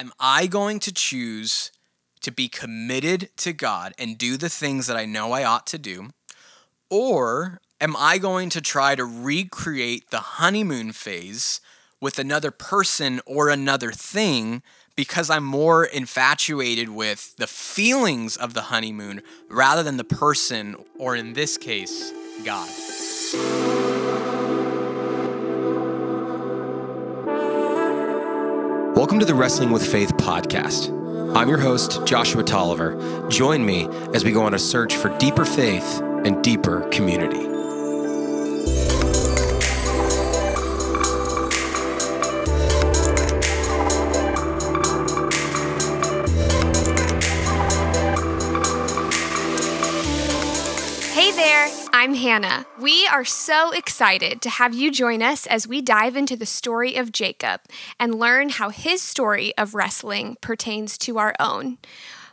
am I going to choose to be committed to God and do the things that I know I ought to do? Or am I going to try to recreate the honeymoon phase with another person or another thing because I'm more infatuated with the feelings of the honeymoon rather than the person, or in this case, God? Welcome to the Wrestling with Faith podcast. I'm your host, Joshua Tolliver. Join me as we go on a search for deeper faith and deeper community. I'm Hannah. We are so excited to have you join us as we dive into the story of Jacob and learn how his story of wrestling pertains to our own.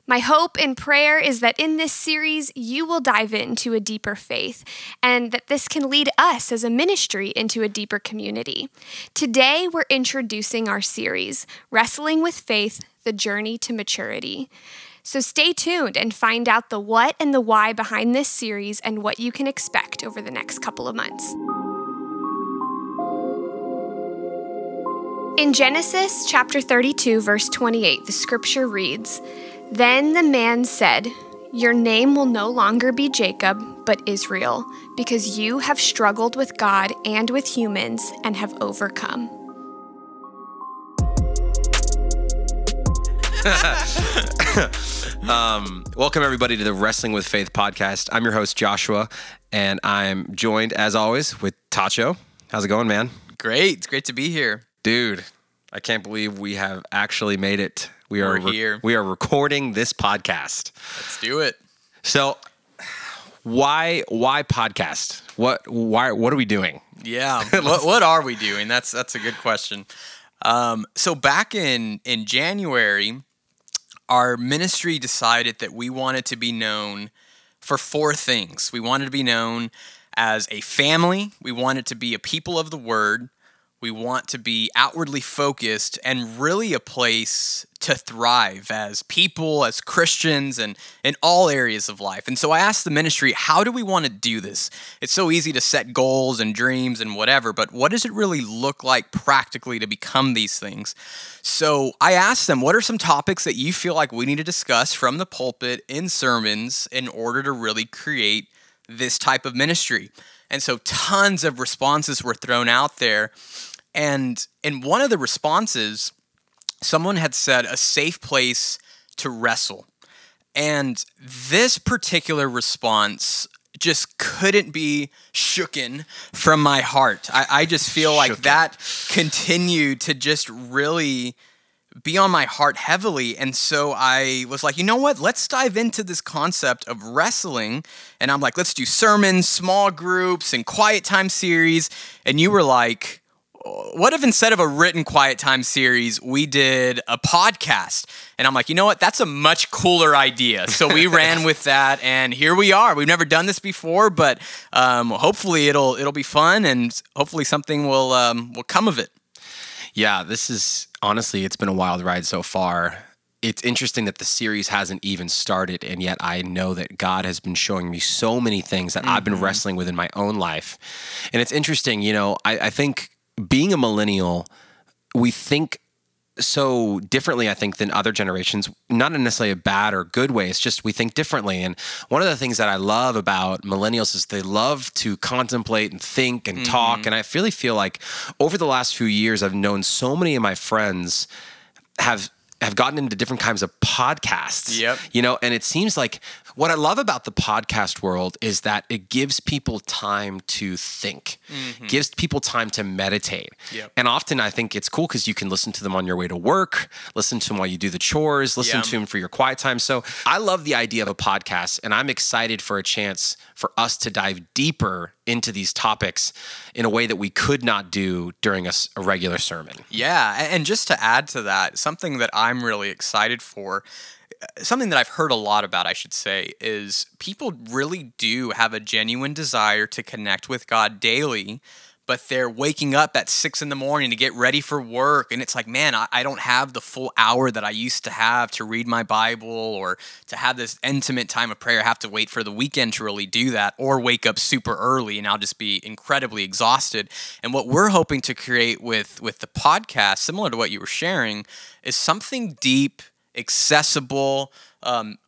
My hope and prayer is that in this series, you will dive into a deeper faith and that this can lead us as a ministry into a deeper community. Today, we're introducing our series, Wrestling with Faith, The Journey to Maturity. So stay tuned and find out the what and the why behind this series and what you can expect over the next couple of months. In Genesis chapter 32, verse 28, the scripture reads, "Then the man said, 'Your name will no longer be Jacob, but Israel, because you have struggled with God and with humans and have overcome.'" Welcome everybody to the Wrestling with Faith podcast. I'm your host Joshua, and I'm joined as always with Tacho. How's it going, man? Great. It's great to be here, dude. I can't believe we have actually made it. We're here. We are recording this podcast. Let's do it. So, why podcast? What are we doing? Yeah. what are we doing? That's a good question. So back in January, our ministry decided that we wanted to be known for four things. We wanted to be known as a family. We wanted to be a people of the word. We want to be outwardly focused and really a place to thrive as people, as Christians, and in all areas of life. And so I asked the ministry, how do we want to do this? It's so easy to set goals and dreams and whatever, but what does it really look like practically to become these things? So I asked them, what are some topics that you feel like we need to discuss from the pulpit in sermons in order to really create this type of ministry? And so tons of responses were thrown out there. And in one of the responses, someone had said a safe place to wrestle. And this particular response just couldn't be shooken from my heart. I just feel like that continued to just really be on my heart heavily. And so I was like, you know what? Let's dive into this concept of wrestling. And I'm like, let's do sermons, small groups, and quiet time series. And you were like, what if instead of a written quiet time series, we did a podcast? And I'm like, you know what? That's a much cooler idea. So we ran with that, and here we are. We've never done this before, but hopefully it'll be fun, and hopefully something will come of it. Yeah, this is, honestly, it's been a wild ride so far. It's interesting that the series hasn't even started, and yet I know that God has been showing me so many things that I've been wrestling with in my own life. And it's interesting, you know, I think being a millennial, we think so differently, I think, than other generations, not in necessarily a bad or good way. It's just we think differently. And one of the things that I love about millennials is they love to contemplate and think and talk. And I really feel like over the last few years, I've known so many of my friends have gotten into different kinds of podcasts, you know, and it seems like what I love about the podcast world is that it gives people time to think, gives people time to meditate. And often I think it's cool because you can listen to them on your way to work, listen to them while you do the chores, listen to them for your quiet time. So I love the idea of a podcast, and I'm excited for a chance for us to dive deeper into these topics in a way that we could not do during a regular sermon. Yeah, and just to add to that, something that I'm really excited for, something that I've heard a lot about, I should say, is people really do have a genuine desire to connect with God daily, but they're waking up at 6 a.m. to get ready for work. And it's like, man, I don't have the full hour that I used to have to read my Bible or to have this intimate time of prayer. I have to wait for the weekend to really do that, or wake up super early and I'll just be incredibly exhausted. And what we're hoping to create with the podcast, similar to what you were sharing, is something deep, accessible,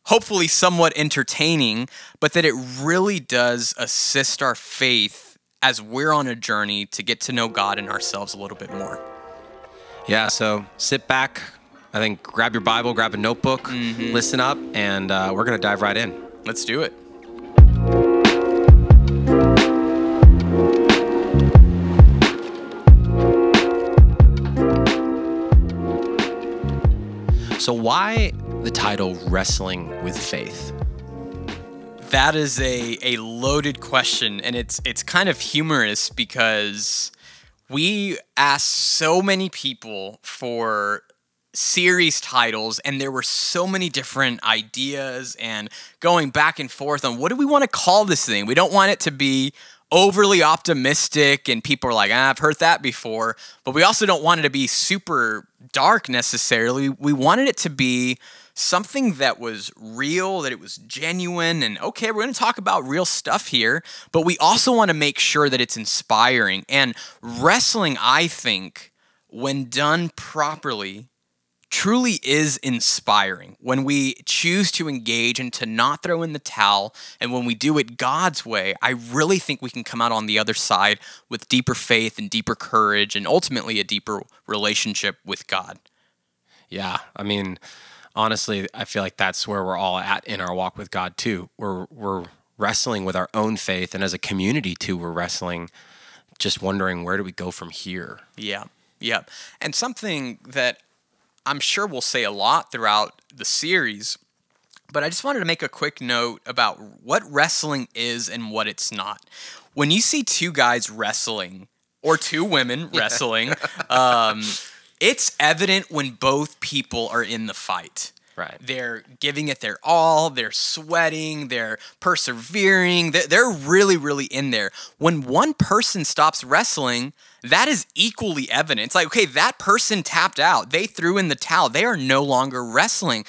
hopefully somewhat entertaining, but that it really does assist our faith as we're on a journey to get to know God and ourselves a little bit more. Yeah, so sit back. I think grab your Bible, grab a notebook, listen up, and we're going to dive right in. Let's do it. So why the title Wrestling with Faith? That is a loaded question, and it's kind of humorous because we asked so many people for series titles, and there were so many different ideas and going back and forth on what do we want to call this thing. We don't want it to be overly optimistic and people are like, I've heard that before, but we also don't want it to be super dark necessarily. We wanted it to be something that was real, that it was genuine, and okay, we're going to talk about real stuff here, but we also want to make sure that it's inspiring. And wrestling, I think, when done properly, truly is inspiring. When we choose to engage and to not throw in the towel, and when we do it God's way, I really think we can come out on the other side with deeper faith and deeper courage and ultimately a deeper relationship with God. Yeah, I mean, honestly, I feel like that's where we're all at in our walk with God too. We're wrestling with our own faith, and as a community too, we're wrestling, just wondering, where do we go from here? Yeah. And something that I'm sure we'll say a lot throughout the series, but I just wanted to make a quick note about what wrestling is and what it's not. When you see two guys wrestling or two women wrestling, it's evident when both people are in the fight. Right. They're giving it their all, they're sweating, they're persevering, they're really, really in there. When one person stops wrestling, that is equally evident. It's like, okay, that person tapped out. They threw in the towel. They are no longer wrestling.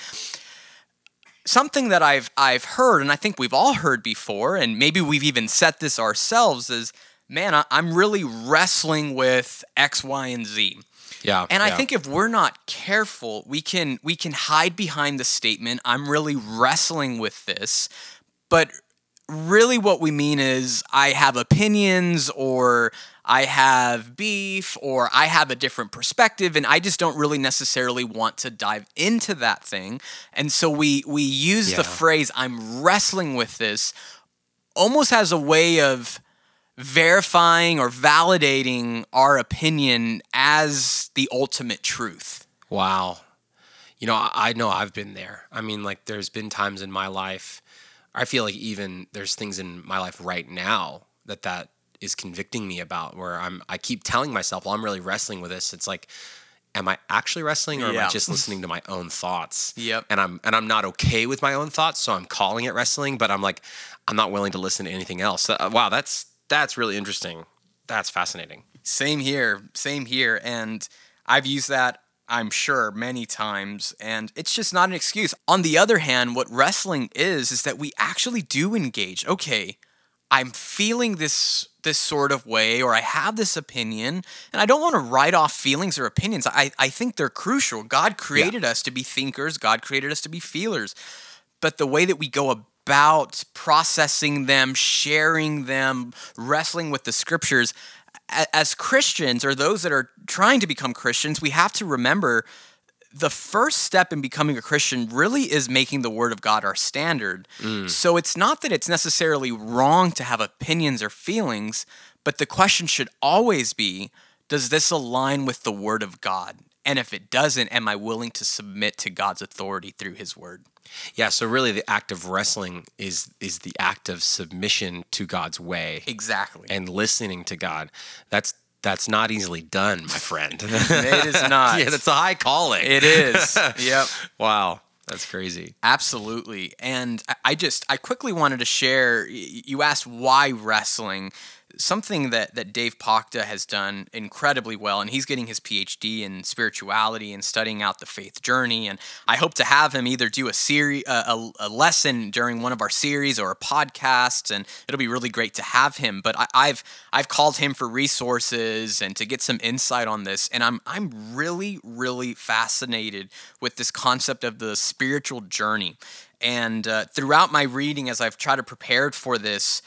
Something that I've heard, and I think we've all heard before, and maybe we've even said this ourselves, is, man, I'm really wrestling with X, Y, and Z. Yeah. And I think if we're not careful, we can hide behind the statement, I'm really wrestling with this, but really what we mean is I have opinions, or I have beef, or I have a different perspective, and I just don't really necessarily want to dive into that thing. And so we use the phrase, I'm wrestling with this, almost as a way of verifying or validating our opinion as the ultimate truth. Wow. You know, I know I've been there. I mean, like, there's been times in my life, I feel like even there's things in my life right now that is convicting me about, where I keep telling myself, well, I'm really wrestling with this. It's like, am I actually wrestling, or am I just listening to my own thoughts? Yep. And I'm not okay with my own thoughts, so I'm calling it wrestling, but I'm like, I'm not willing to listen to anything else. So, wow, that's really interesting. That's fascinating. Same here. And I've used that, I'm sure, many times, and it's just not an excuse. On the other hand, what wrestling is that we actually do engage. Okay, I'm feeling this sort of way, or I have this opinion, and I don't want to write off feelings or opinions. I think they're crucial. God created us to be thinkers. God created us to be feelers. But the way that we go about processing them, sharing them, wrestling with the scriptures, as Christians, or those that are trying to become Christians, we have to remember the first step in becoming a Christian really is making the Word of God our standard. So it's not that it's necessarily wrong to have opinions or feelings, but the question should always be, does this align with the Word of God? And if it doesn't, am I willing to submit to God's authority through His Word? Yeah, so really the act of wrestling is the act of submission to God's way. Exactly. And listening to God. That's not easily done, my friend. It is not. Yeah, that's a high calling. It is. Yep. Wow. That's crazy. Absolutely. And I quickly wanted to share, you asked why wrestling. something that Dave Pachta has done incredibly well, and he's getting his PhD in spirituality and studying out the faith journey. And I hope to have him either do a lesson during one of our series or a podcast, and it'll be really great to have him. But I've called him for resources and to get some insight on this, and I'm really, really fascinated with this concept of the spiritual journey. And throughout my reading, as I've tried to prepare for this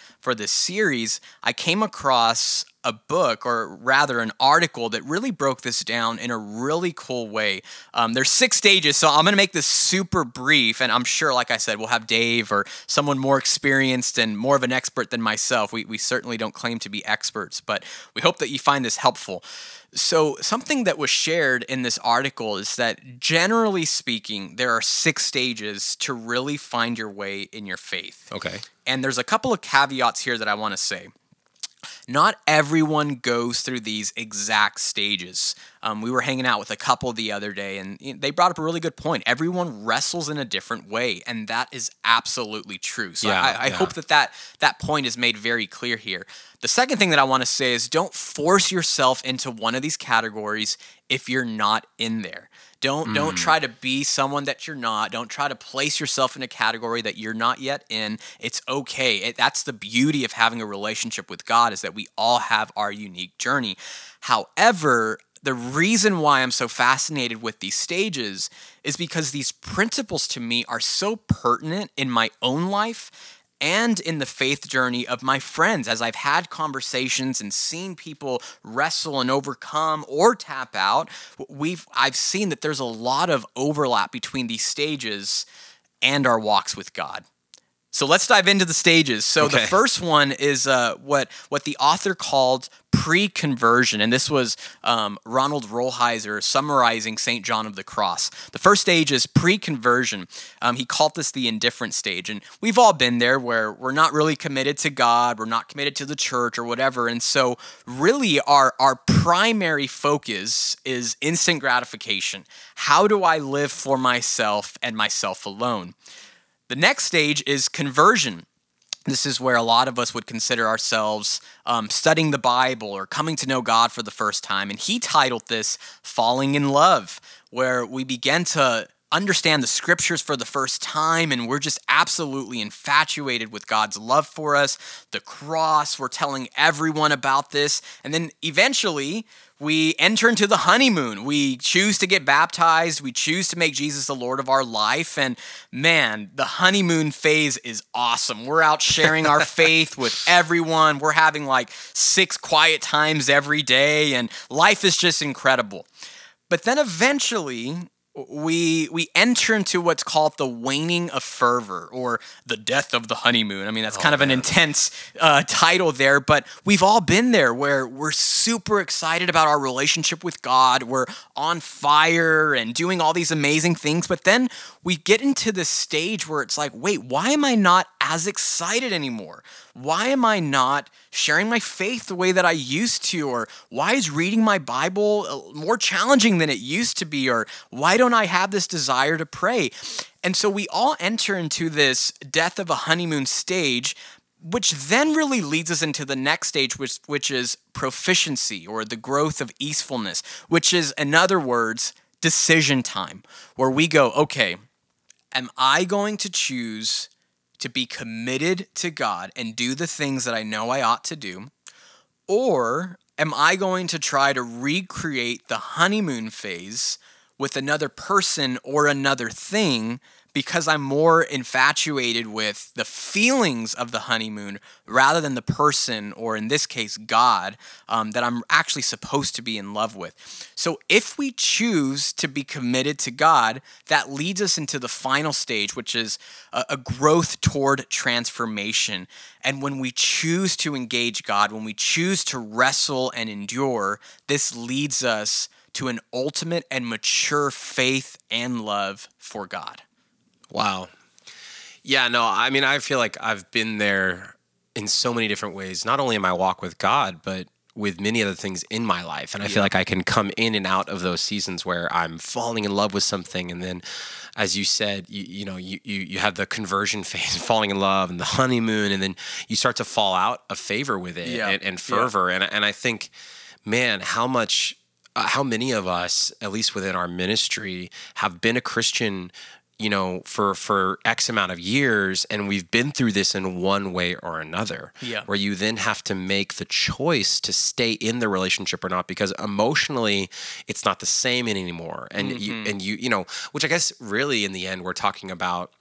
series, I came across a book, or rather an article, that really broke this down in a really cool way. There's 6 stages, so I'm going to make this super brief, and I'm sure, like I said, we'll have Dave or someone more experienced and more of an expert than myself. We certainly don't claim to be experts, but we hope that you find this helpful. So something that was shared in this article is that, generally speaking, there are 6 stages to really find your way in your faith. Okay. And there's a couple of caveats here that I want to say. Not everyone goes through these exact stages. We were hanging out with a couple the other day, and they brought up a really good point. Everyone wrestles in a different way, and that is absolutely true. So I hope that point is made very clear here. The second thing that I want to say is, don't force yourself into one of these categories if you're not in there. Don't try to be someone that you're not. Don't try to place yourself in a category that you're not yet in. It's okay. That's the beauty of having a relationship with God, is that we all have our unique journey. However, the reason why I'm so fascinated with these stages is because these principles to me are so pertinent in my own life and in the faith journey of my friends, as I've had conversations and seen people wrestle and overcome or tap out. I've seen that there's a lot of overlap between these stages and our walks with God. So let's dive into the stages. So okay. The first one is what the author called pre-conversion, and this was Ronald Rollheiser summarizing St. John of the Cross. The first stage is pre-conversion. He called this the indifferent stage, and we've all been there, where we're not really committed to God, we're not committed to the church or whatever, and so really our primary focus is instant gratification. How do I live for myself and myself alone? The next stage is conversion. This is where a lot of us would consider ourselves studying the Bible or coming to know God for the first time. And he titled this Falling in Love, where we begin to understand the scriptures for the first time, and we're just absolutely infatuated with God's love for us, the cross, we're telling everyone about this. And then eventually we enter into the honeymoon. We choose to get baptized. We choose to make Jesus the Lord of our life. And man, the honeymoon phase is awesome. We're out sharing our faith with everyone. We're having like 6 quiet times every day, and life is just incredible. But then eventually we enter into what's called the waning of fervor, or the death of the honeymoon. I mean, that's kind of an intense title there, but we've all been there, where we're super excited about our relationship with God. We're on fire and doing all these amazing things, but then we get into this stage where it's like, wait, why am I not as excited anymore? Why am I not sharing my faith the way that I used to? Or why is reading my Bible more challenging than it used to be? Or why don't I have this desire to pray? And so we all enter into this death of a honeymoon stage, which then really leads us into the next stage, which is proficiency, or the growth of easefulness, which is, in other words, decision time, where we go, okay, am I going to choose to be committed to God and do the things that I know I ought to do, or am I going to try to recreate the honeymoon phase with another person or another thing, because I'm more infatuated with the feelings of the honeymoon rather than the person, or in this case, God, that I'm actually supposed to be in love with. So if we choose to be committed to God, that leads us into the final stage, which is a growth toward transformation. And when we choose to engage God, when we choose to wrestle and endure, this leads us to an ultimate and mature faith and love for God. Wow. Yeah, no, I mean, I feel like I've been there in so many different ways, not only in my walk with God, but with many other things in my life. And I feel like I can come in and out of those seasons where I'm falling in love with something, and then as you said, you have the conversion phase, falling in love, and the honeymoon, and then you start to fall out of favor with it and fervor. Yeah. And I think, man, how many of us, at least within our ministry, have been a Christian, for X amount of years, and we've been through this in one way or another, where you then have to make the choice to stay in the relationship or not, because emotionally it's not the same anymore. And you which I guess really in the end we're talking about,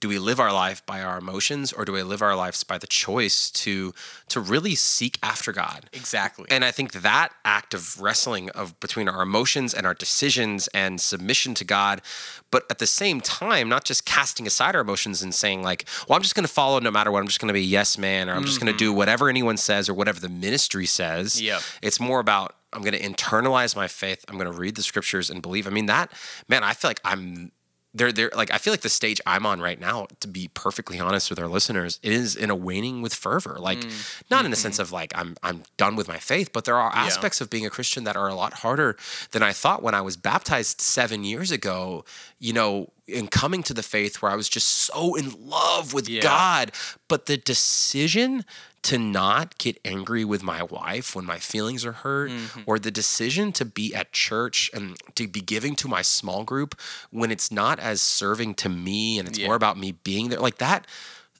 do we live our life by our emotions, or do we live our lives by the choice to really seek after God? Exactly. And I think that act of wrestling of between our emotions and our decisions and submission to God, but at the same time, not just casting aside our emotions and saying like, well, I'm just going to follow no matter what. I'm just going to be a yes man, or I'm just going to do whatever anyone says or whatever the ministry says. Yep. It's more about, I'm going to internalize my faith. I'm going to read the scriptures and believe. I mean, I feel like I'm... I feel like the stage I'm on right now, to be perfectly honest with our listeners, is in a waning with fervor. Like, not in a sense of like I'm done with my faith, but there are aspects of being a Christian that are a lot harder than I thought when I was baptized 7 years ago. And coming to the faith where I was just so in love with God, but the decision to not get angry with my wife when my feelings are hurt, or the decision to be at church and to be giving to my small group when it's not as serving to me and it's more about me being there, like that,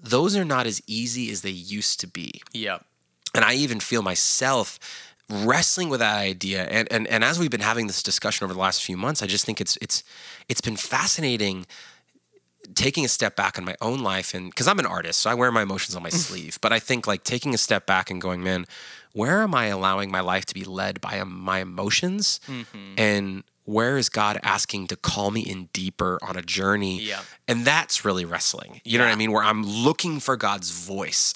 those are not as easy as they used to be. Yeah. And I even feel myself wrestling with that idea. And as we've been having this discussion over the last few months, I just think it's been fascinating taking a step back in my own life, and because I'm an artist, so I wear my emotions on my sleeve. But I think like taking a step back and going, man, where am I allowing my life to be led by my emotions? And where is God asking to call me in deeper on a journey? Yeah. And that's really wrestling. You know what I mean? Where I'm looking for God's voice.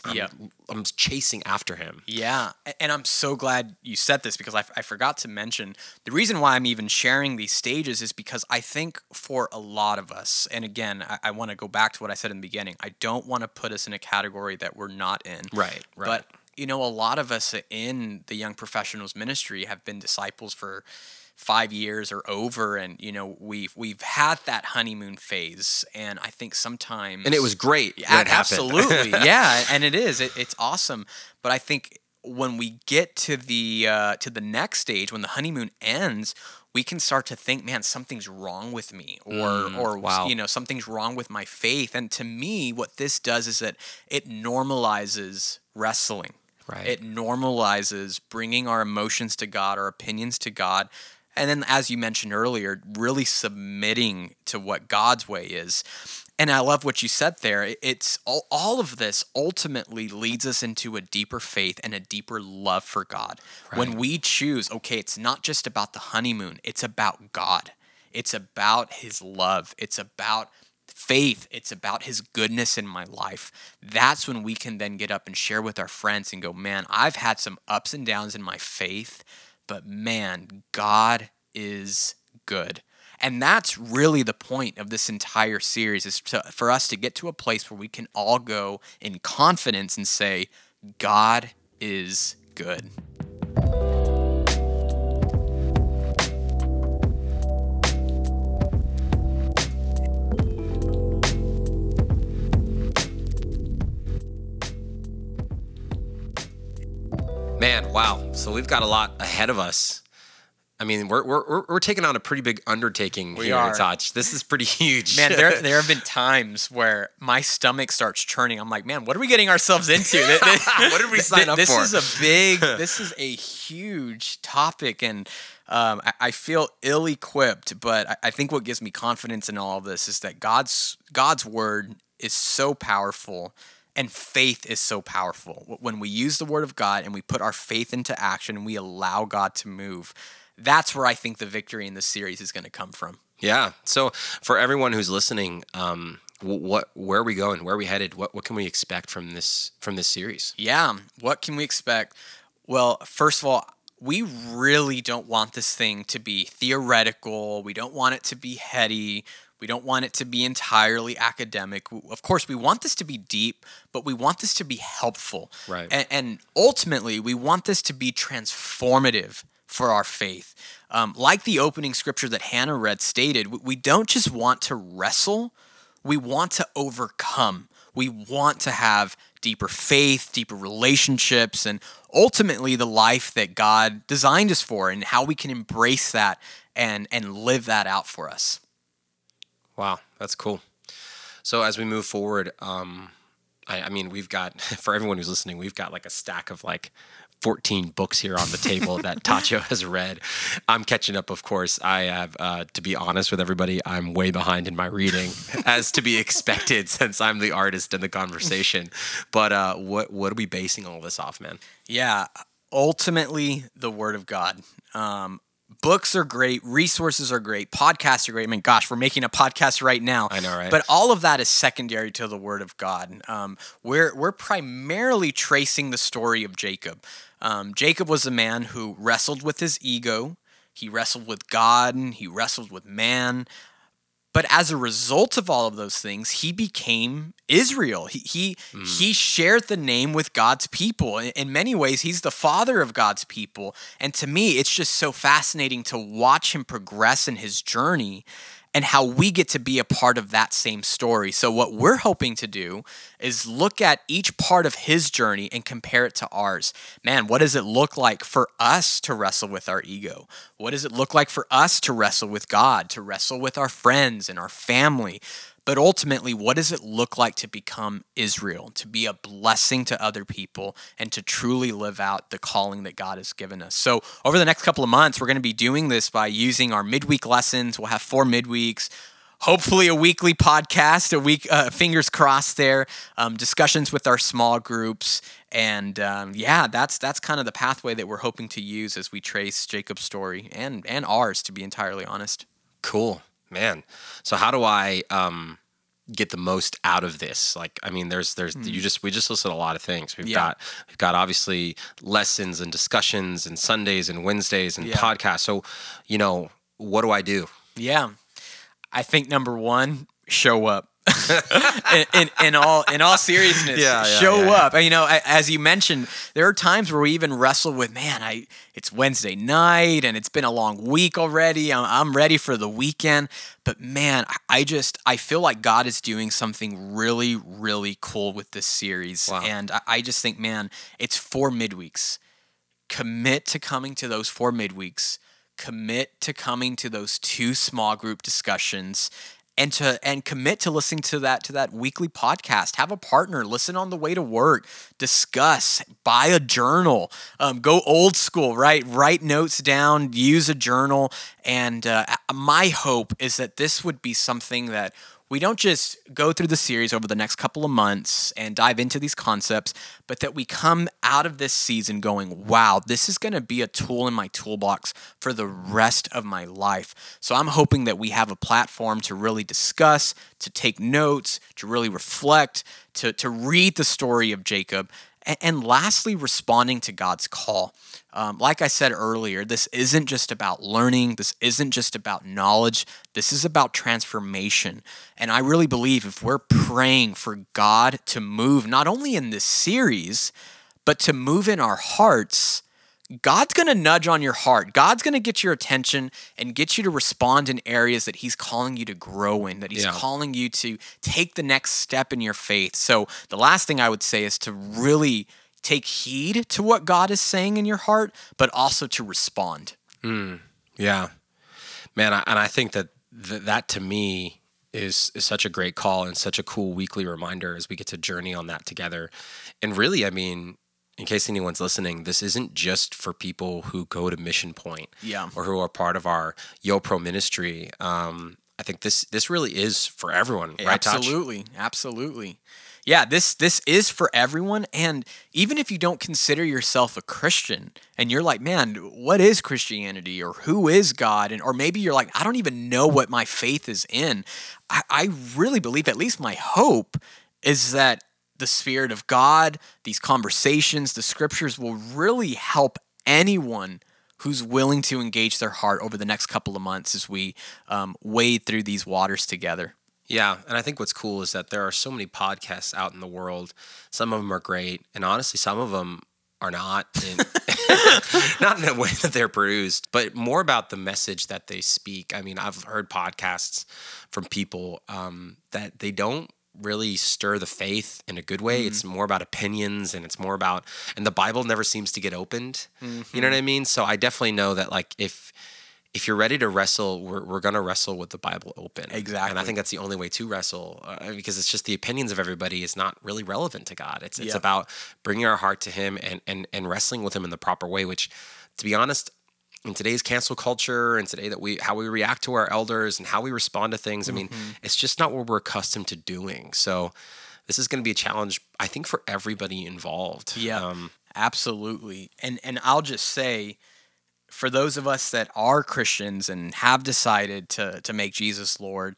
I'm chasing after him. Yeah. And I'm so glad you said this, because I forgot to mention, the reason why I'm even sharing these stages is because I think for a lot of us, and again, I want to go back to what I said in the beginning, I don't want to put us in a category that we're not in. Right. But, a lot of us in the young professionals ministry have been disciples for 5 years or over, and we've had that honeymoon phase, and I think sometimes, and it was great. Yeah, absolutely, yeah, and it is. It's awesome, but I think when we get to the next stage, when the honeymoon ends, we can start to think, man, something's wrong with me, or something's wrong with my faith. And to me, what this does is that it normalizes wrestling. Right. It normalizes bringing our emotions to God, our opinions to God. And then, as you mentioned earlier, really submitting to what God's way is. And I love what you said there. It's all of this ultimately leads us into a deeper faith and a deeper love for God. Right. When we choose, okay, it's not just about the honeymoon. It's about God. It's about his love. It's about faith. It's about his goodness in my life. That's when we can then get up and share with our friends and go, man, I've had some ups and downs in my faith, but man, God is good. And that's really the point of this entire series, is for us to get to a place where we can all go in confidence and say, God is good. Man, wow! So we've got a lot ahead of us. I mean, we're taking on a pretty big undertaking here, Tacho. This is pretty huge. Man, there have been times where my stomach starts churning. I'm like, man, what are we getting ourselves into? What did we sign up for? This is a huge topic, and I feel ill-equipped. But I think what gives me confidence in all of this is that God's word is so powerful. And faith is so powerful. When we use the word of God and we put our faith into action and we allow God to move, that's where I think the victory in this series is going to come from. Yeah. So for everyone who's listening, where are we going? Where are we headed? What can we expect from this series? Yeah. What can we expect? Well, first of all, we really don't want this thing to be theoretical. We don't want it to be heady. We don't want it to be entirely academic. Of course, we want this to be deep, but we want this to be helpful. Right. And ultimately, we want this to be transformative for our faith. Like the opening scripture that Hannah read stated, we don't just want to wrestle, we want to overcome. We want to have deeper faith, deeper relationships, and ultimately the life that God designed us for and how we can embrace that and live that out for us. Wow, that's cool. So as we move forward, I mean, we've got, for everyone who's listening, we've got like a stack of like 14 books here on the table that Tacho has read. I'm catching up, of course. I have, to be honest with everybody, I'm way behind in my reading, as to be expected since I'm the artist in the conversation. But what are we basing all this off, man? Yeah, ultimately, the Word of God. Books are great. Resources are great. Podcasts are great. I mean, gosh, we're making a podcast right now. I know, right? But all of that is secondary to the Word of God. We're primarily tracing the story of Jacob. Jacob was a man who wrestled with his ego. He wrestled with God. And he wrestled with man. But as a result of all of those things, he became Israel. He shared the name with God's people. In many ways, he's the father of God's people. And to me, it's just so fascinating to watch him progress in his journey and how we get to be a part of that same story. So what we're hoping to do is look at each part of his journey and compare it to ours. Man, what does it look like for us to wrestle with our ego? What does it look like for us to wrestle with God, to wrestle with our friends and our family? But ultimately, what does it look like to become Israel, to be a blessing to other people, and to truly live out the calling that God has given us? So over the next couple of months, we're going to be doing this by using our midweek lessons. We'll have 4 midweeks, hopefully a weekly podcast, fingers crossed there, discussions with our small groups. And that's kind of the pathway that we're hoping to use as we trace Jacob's story and ours, to be entirely honest. Cool. Man, so how do I get the most out of this? Like, I mean, we just listed a lot of things. We've got obviously lessons and discussions and Sundays and Wednesdays and podcasts. So, you know, what do I do? Yeah, I think number one, show up. in all seriousness, show up. And, you know, as you mentioned, there are times where we even wrestle with, man, it's Wednesday night and it's been a long week already. I'm ready for the weekend, but man, I feel like God is doing something really, really cool with this series. Wow. And I just think, man, it's 4 midweeks. Commit to coming to those 4 midweeks. Commit to coming to those 2 small group discussions. And commit to listening to that weekly podcast. Have a partner, listen on the way to work, discuss, buy a journal, go old school, right? Write notes down, use a journal. And my hope is that this would be something that we don't just go through the series over the next couple of months and dive into these concepts, but that we come out of this season going, wow, this is going to be a tool in my toolbox for the rest of my life. So I'm hoping that we have a platform to really discuss, to take notes, to really reflect, to read the story of Jacob. And lastly, responding to God's call. Like I said earlier, this isn't just about learning. This isn't just about knowledge. This is about transformation. And I really believe if we're praying for God to move, not only in this series, but to move in our hearts, God's going to nudge on your heart. God's going to get your attention and get you to respond in areas that he's calling you to grow in, that he's calling you to take the next step in your faith. So the last thing I would say is to really take heed to what God is saying in your heart, but also to respond. Yeah. Man, I think that to me is such a great call and such a cool weekly reminder as we get to journey on that together. And really, I mean, in case anyone's listening, this isn't just for people who go to Mission Point or who are part of our YoPro ministry. I think this really is for everyone, right, absolutely, Tacho? Absolutely. Yeah, this is for everyone. And even if you don't consider yourself a Christian and you're like, man, what is Christianity or who is God? Or maybe you're like, I don't even know what my faith is in. I really believe, at least my hope, is that the Spirit of God, these conversations, the scriptures will really help anyone who's willing to engage their heart over the next couple of months as we wade through these waters together. Yeah, and I think what's cool is that there are so many podcasts out in the world. Some of them are great, and honestly, some of them are not in, not in the way that they're produced, but more about the message that they speak. I mean, I've heard podcasts from people that they don't really stir the faith in a good way. Mm-hmm. It's more about opinions, and it's more about, and the Bible never seems to get opened. Mm-hmm. You know what I mean? So I definitely know that, like, if you're ready to wrestle, we're going to wrestle with the Bible open. Exactly. And I think that's the only way to wrestle, because it's just the opinions of everybody is not really relevant to God. It's about bringing our heart to him and wrestling with him in the proper way, which, to be honest, in today's cancel culture and today how we react to our elders and how we respond to things, mm-hmm. I mean, it's just not what we're accustomed to doing. So this is going to be a challenge, I think, for everybody involved. Yeah, absolutely. And I'll just say, for those of us that are Christians and have decided to make Jesus Lord,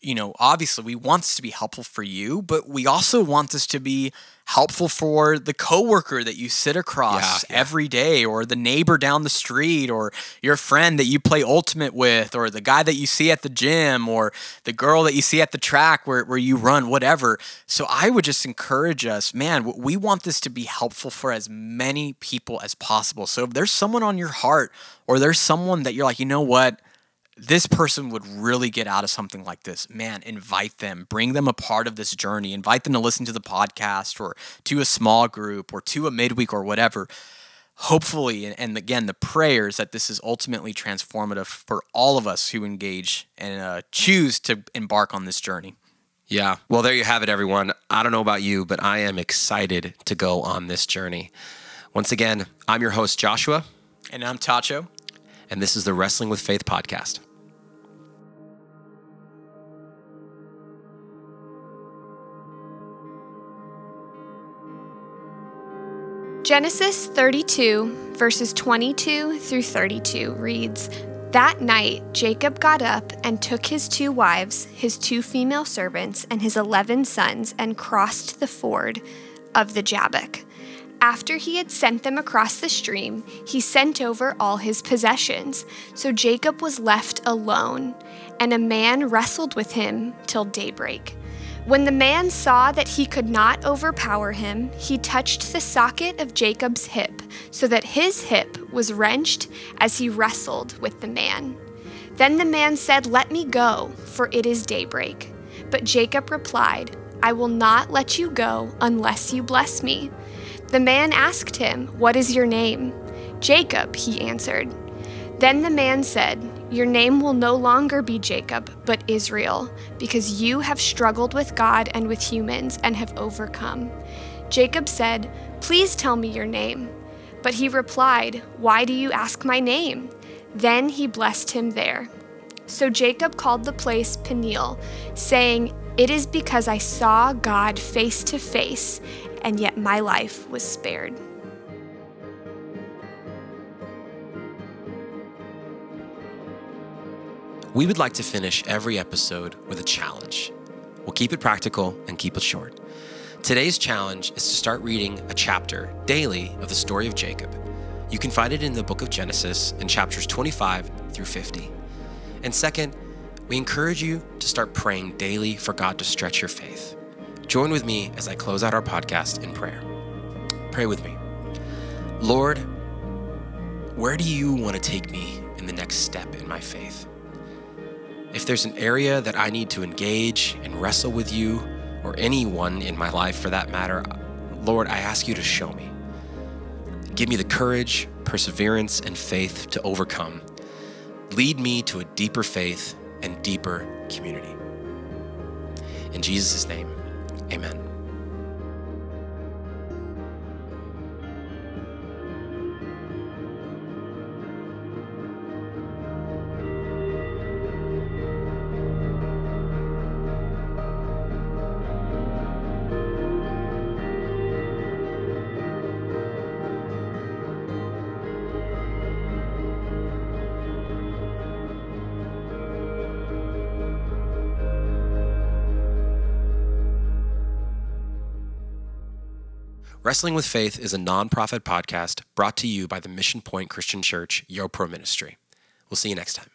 you know, obviously we want this to be helpful for you, but we also want this to be helpful for the coworker that you sit across every day, or the neighbor down the street, or your friend that you play ultimate with, or the guy that you see at the gym, or the girl that you see at the track where you run, whatever. So I would just encourage us, man, we want this to be helpful for as many people as possible. So if there's someone on your heart, or there's someone that you're like, you know what, this person would really get out of something like this, man, invite them, bring them a part of this journey, invite them to listen to the podcast, or to a small group, or to a midweek, or whatever. Hopefully, and again, the prayers that this is ultimately transformative for all of us who engage and choose to embark on this journey. Yeah. Well, there you have it, everyone. I don't know about you, but I am excited to go on this journey. Once again, I'm your host, Joshua. And I'm Tacho. And this is the Wrestling with Faith podcast. Genesis 32, verses 22 through 32 reads, "That night Jacob got up and took his 2 wives, his 2 female servants, and his 11 sons, and crossed the ford of the Jabbok. After he had sent them across the stream, he sent over all his possessions. So Jacob was left alone, and a man wrestled with him till daybreak. When the man saw that he could not overpower him, he touched the socket of Jacob's hip, so that his hip was wrenched as he wrestled with the man. Then the man said, 'Let me go, for it is daybreak.' But Jacob replied, 'I will not let you go unless you bless me.' The man asked him, 'What is your name?' 'Jacob,' he answered. Then the man said, 'Your name will no longer be Jacob, but Israel, because you have struggled with God and with humans and have overcome.' Jacob said, 'Please tell me your name.' But he replied, 'Why do you ask my name?' Then he blessed him there. So Jacob called the place Peniel, saying, 'It is because I saw God face to face, and yet my life was spared.'" We would like to finish every episode with a challenge. We'll keep it practical and keep it short. Today's challenge is to start reading a chapter daily of the story of Jacob. You can find it in the book of Genesis in chapters 25 through 50. And second, we encourage you to start praying daily for God to stretch your faith. Join with me as I close out our podcast in prayer. Pray with me. Lord, where do you want to take me in the next step in my faith? If there's an area that I need to engage and wrestle with you, or anyone in my life for that matter, Lord, I ask you to show me. Give me the courage, perseverance, and faith to overcome. Lead me to a deeper faith and deeper community. In Jesus' name. Amen. Wrestling with Faith is a nonprofit podcast brought to you by the Mission Point Christian Church, YoPro Ministry. We'll see you next time.